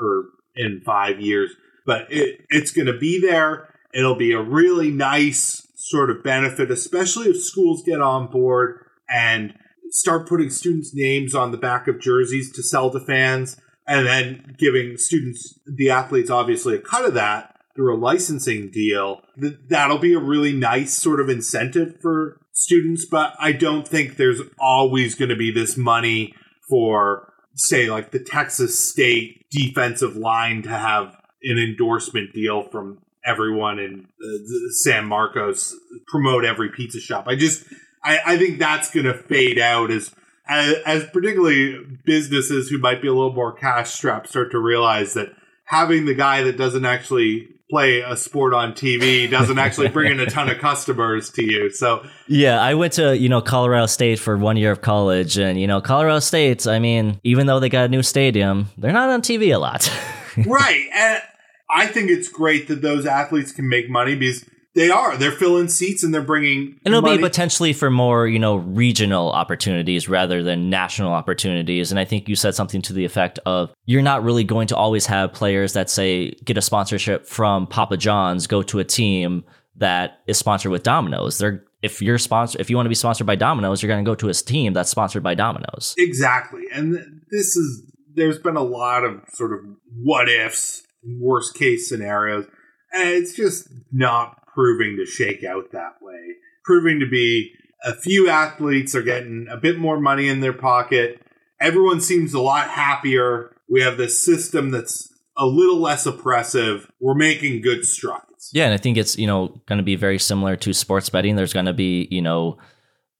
or in 5 years. But it's going to be there. It'll be a really nice sort of benefit, especially if schools get on board and start putting students' names on the back of jerseys to sell to fans, and then giving the athletes, obviously, a cut of that through a licensing deal. That'll be a really nice sort of incentive for students, but I don't think there's always going to be this money for, say, like the Texas State defensive line to have an endorsement deal from everyone in San Marcos, promote every pizza shop. I think that's going to fade out as particularly businesses who might be a little more cash strapped start to realize that having the guy that doesn't actually play a sport on TV doesn't actually bring in a ton of customers to you. So yeah, I went to, you know, Colorado State for 1 year of college, and, you know, Colorado State, I mean, even though they got a new stadium, they're not on TV a lot. Right. And I think it's great that those athletes can make money because they are. They're filling seats and they're bringing and it'll money. Be potentially for more, you know, regional opportunities rather than national opportunities. And I think you said something to the effect of you're not really going to always have players that say get a sponsorship from Papa John's, go to a team that is sponsored with Domino's. If you want to be sponsored by Domino's, you're going to go to a team that's sponsored by Domino's. Exactly. And there's been a lot of sort of what ifs, worst case scenarios. And it's just not proving to shake out that way, proving to be a few athletes are getting a bit more money in their pocket. Everyone seems a lot happier. We have this system that's a little less oppressive. We're making good strides. Yeah, and I think it's, you know, going to be very similar to sports betting. There's going to be, you know,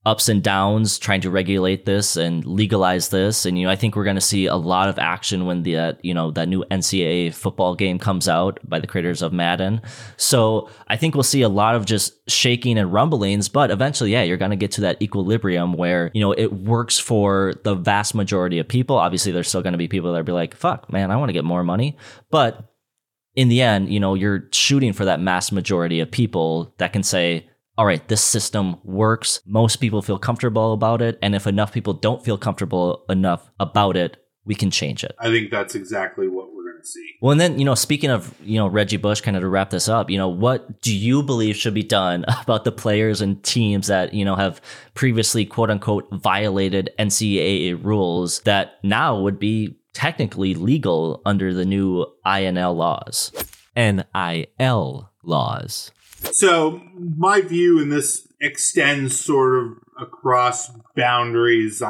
ups and downs trying to regulate this and legalize this. And, you know, I think we're going to see a lot of action when that new NCAA football game comes out by the creators of Madden. So I think we'll see a lot of just shaking and rumblings, but eventually, yeah, you're going to get to that equilibrium where, you know, it works for the vast majority of people. Obviously, there's still going to be people that will be like, fuck, man, I want to get more money. But in the end, you know, you're shooting for that mass majority of people that can say, all right, this system works. Most people feel comfortable about it. And if enough people don't feel comfortable enough about it, we can change it. I think that's exactly what we're going to see. Well, and then, you know, speaking of, you know, Reggie Bush, kind of to wrap this up, you know, what do you believe should be done about the players and teams that, you know, have previously, quote unquote, violated NCAA rules that now would be technically legal under the new NIL laws? So my view, and this extends sort of across boundaries,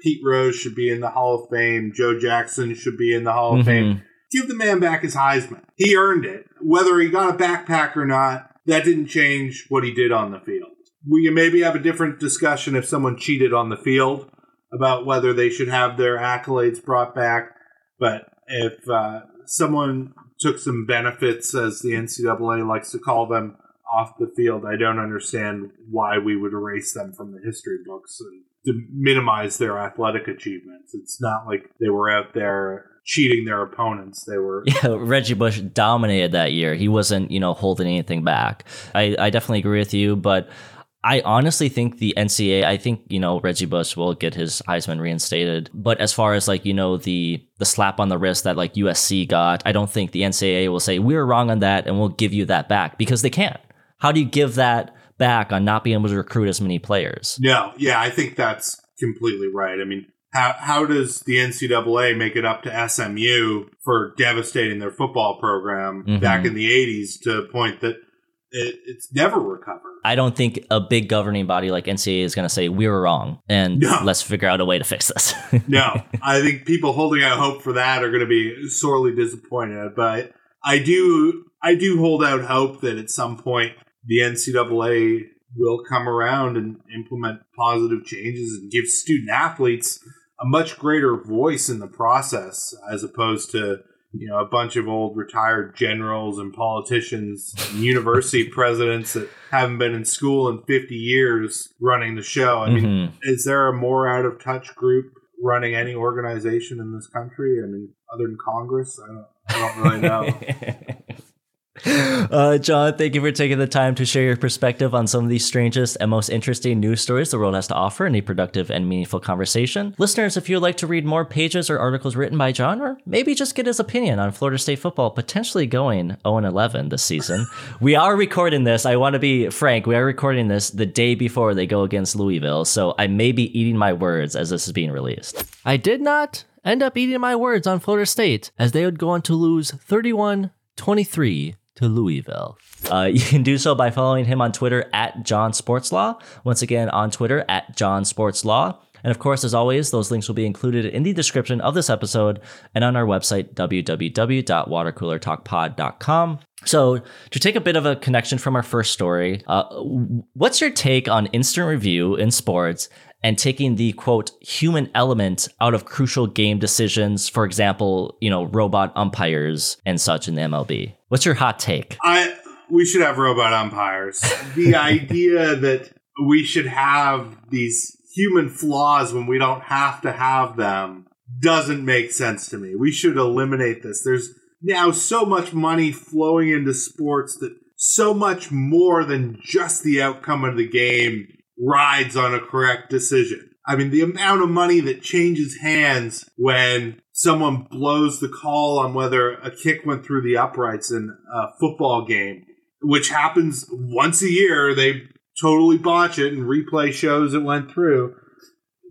Pete Rose should be in the Hall of Fame. Joe Jackson should be in the Hall of Fame. Give the man back his Heisman. He earned it. Whether he got a backpack or not, that didn't change what he did on the field. We can maybe have a different discussion if someone cheated on the field about whether they should have their accolades brought back. But if someone took some benefits, as the NCAA likes to call them, off the field, I don't understand why we would erase them from the history books and to minimize their athletic achievements. It's not like they were out there cheating their opponents. They were. Yeah, Reggie Bush dominated that year. He wasn't, you know, holding anything back. I definitely agree with you, but I honestly think the NCAA, I think, you know, Reggie Bush will get his Heisman reinstated. But as far as, like, you know, the slap on the wrist that, like, USC got, I don't think the NCAA will say, we were wrong on that and we'll give you that back, because they can't. How do you give that back on not being able to recruit as many players? No, yeah, I think that's completely right. I mean, how does the NCAA make it up to SMU for devastating their football program back in the 80s to a point that it's never recovered? I don't think a big governing body like NCAA is going to say, we were wrong, and let's figure out a way to fix this. No, I think people holding out hope for that are going to be sorely disappointed. But I do hold out hope that at some point the NCAA will come around and implement positive changes and give student athletes a much greater voice in the process, as opposed to, you know, a bunch of old retired generals and politicians and university presidents that haven't been in school in 50 years running the show. I mean, is there a more out of touch group running any organization in this country? I mean, other than Congress, I don't really know. John, thank you for taking the time to share your perspective on some of the strangest and most interesting news stories the world has to offer in a productive and meaningful conversation. Listeners, if you would like to read more pages or articles written by John, or maybe just get his opinion on Florida State football potentially going 0-11 this season, we are recording this. I want to be frank. We are recording this the day before they go against Louisville, so I may be eating my words as this is being released. I did not end up eating my words on Florida State, as they would go on to lose 31-23. To Louisville. You can do so by following him on Twitter at John Sports Law. Once again, on Twitter at John Sports Law. And of course, as always, those links will be included in the description of this episode and on our website, www.watercoolertalkpod.com. So to take a bit of a connection from our first story, what's your take on instant review in sports and taking the, quote, human element out of crucial game decisions, for example, you know, robot umpires and such in the MLB? What's your hot take? We should have robot umpires. The idea that we should have these human flaws when we don't have to have them doesn't make sense to me. We should eliminate this. There's now so much money flowing into sports that so much more than just the outcome of the game rides on a correct decision. I mean, the amount of money that changes hands when someone blows the call on whether a kick went through the uprights in a football game, which happens once a year. They totally botch it and replay shows it went through.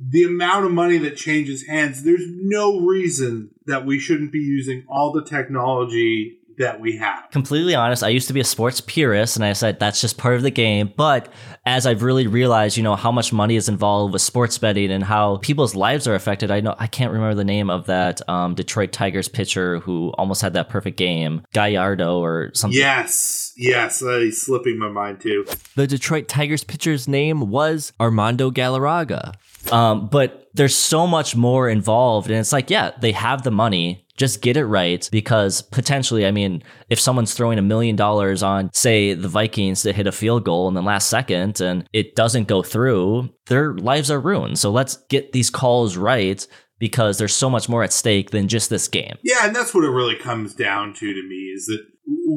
The amount of money that changes hands, there's no reason that we shouldn't be using all the technology that we have. Completely honest, I used to be a sports purist, and I said that's just part of the game. But as I've really realized, you know, how much money is involved with sports betting and how people's lives are affected. I can't remember the name of that Detroit Tigers pitcher who almost had that perfect game, Gallardo or something. Yes, he's slipping my mind too. The Detroit Tigers pitcher's name was Armando Galarraga. But there's so much more involved, and it's like, yeah, they have the money. Just get it right, because potentially, I mean, if someone's throwing $1 million on, say, the Vikings to hit a field goal in the last second and it doesn't go through, their lives are ruined. So let's get these calls right, because there's so much more at stake than just this game. Yeah, and that's what it really comes down to me, is that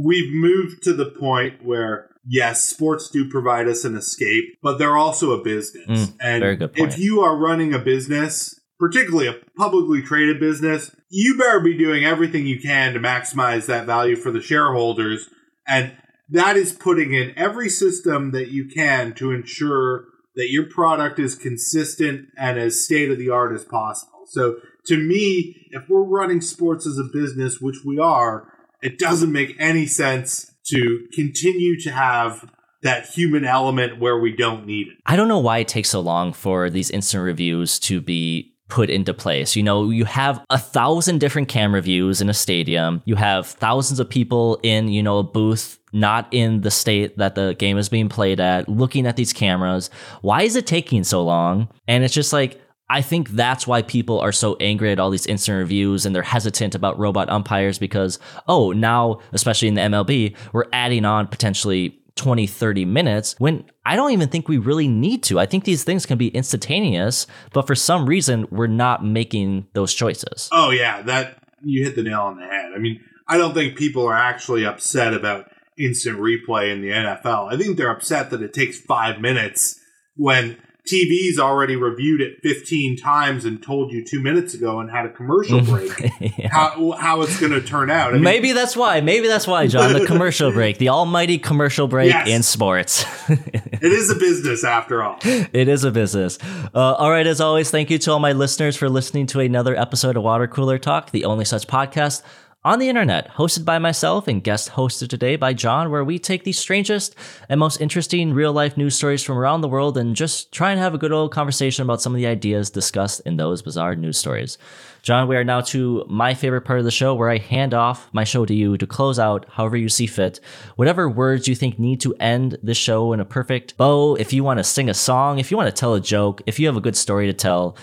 we've moved to the point where, yes, sports do provide us an escape, but they're also a business. And very good point. If you are running a business, particularly a publicly traded business, you better be doing everything you can to maximize that value for the shareholders. And that is putting in every system that you can to ensure that your product is consistent and as state-of-the-art as possible. So to me, if we're running sports as a business, which we are, it doesn't make any sense to continue to have that human element where we don't need it. I don't know why it takes so long for these instant reviews to be put into place. You know, you have 1,000 different camera views in a stadium. You have thousands of people in, you know, a booth, not in the state that the game is being played at, looking at these cameras. Why is it taking so long? And it's just like, I think that's why people are so angry at all these instant reviews, and they're hesitant about robot umpires because, now, especially in the MLB, we're adding on potentially 20, 30 minutes when I don't even think we really need to. I think these things can be instantaneous, but for some reason, we're not making those choices. Oh, yeah, that you hit the nail on the head. I mean, I don't think people are actually upset about instant replay in the NFL. I think they're upset that it takes 5 minutes when TV's already reviewed it 15 times and told you 2 minutes ago and had a commercial break. Yeah. How it's going to turn out. I mean, maybe that's why, John, the commercial break, the almighty commercial break in sports. It is a business after all. It is a business. All right. As always, thank you to all my listeners for listening to another episode of Water Cooler Talk, the only such podcast on the internet, hosted by myself and guest hosted today by John, where we take the strangest and most interesting real-life news stories from around the world and just try and have a good old conversation about some of the ideas discussed in those bizarre news stories. John, we are now to my favorite part of the show, where I hand off my show to you to close out however you see fit. Whatever words you think need to end the show in a perfect bow, if you want to sing a song, if you want to tell a joke, if you have a good story to tell,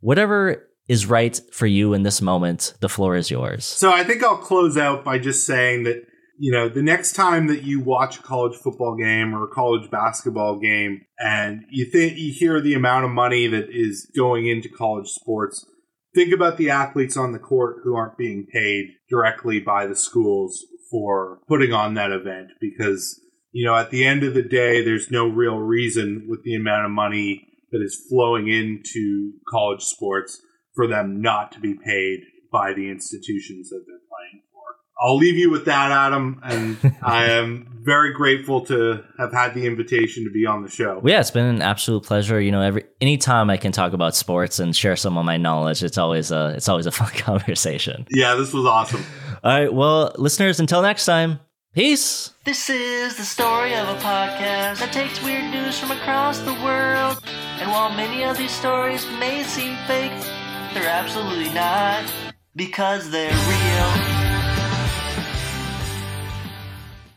whatever is right for you in this moment, the floor is yours. So I think I'll close out by just saying that, you know, the next time that you watch a college football game or a college basketball game and you think you hear the amount of money that is going into college sports, think about the athletes on the court who aren't being paid directly by the schools for putting on that event, because, you know, at the end of the day, there's no real reason with the amount of money that is flowing into college sports for them not to be paid by the institutions that they're playing for. I'll leave you with that, Adam, and I am very grateful to have had the invitation to be on the show. Yeah, it's been an absolute pleasure. You know, anytime I can talk about sports and share some of my knowledge, it's always a fun conversation. Yeah, this was awesome. All right, well, listeners, until next time, peace. This is the story of a podcast that takes weird news from across the world, and while many of these stories may seem fake, they're absolutely not, because they're real.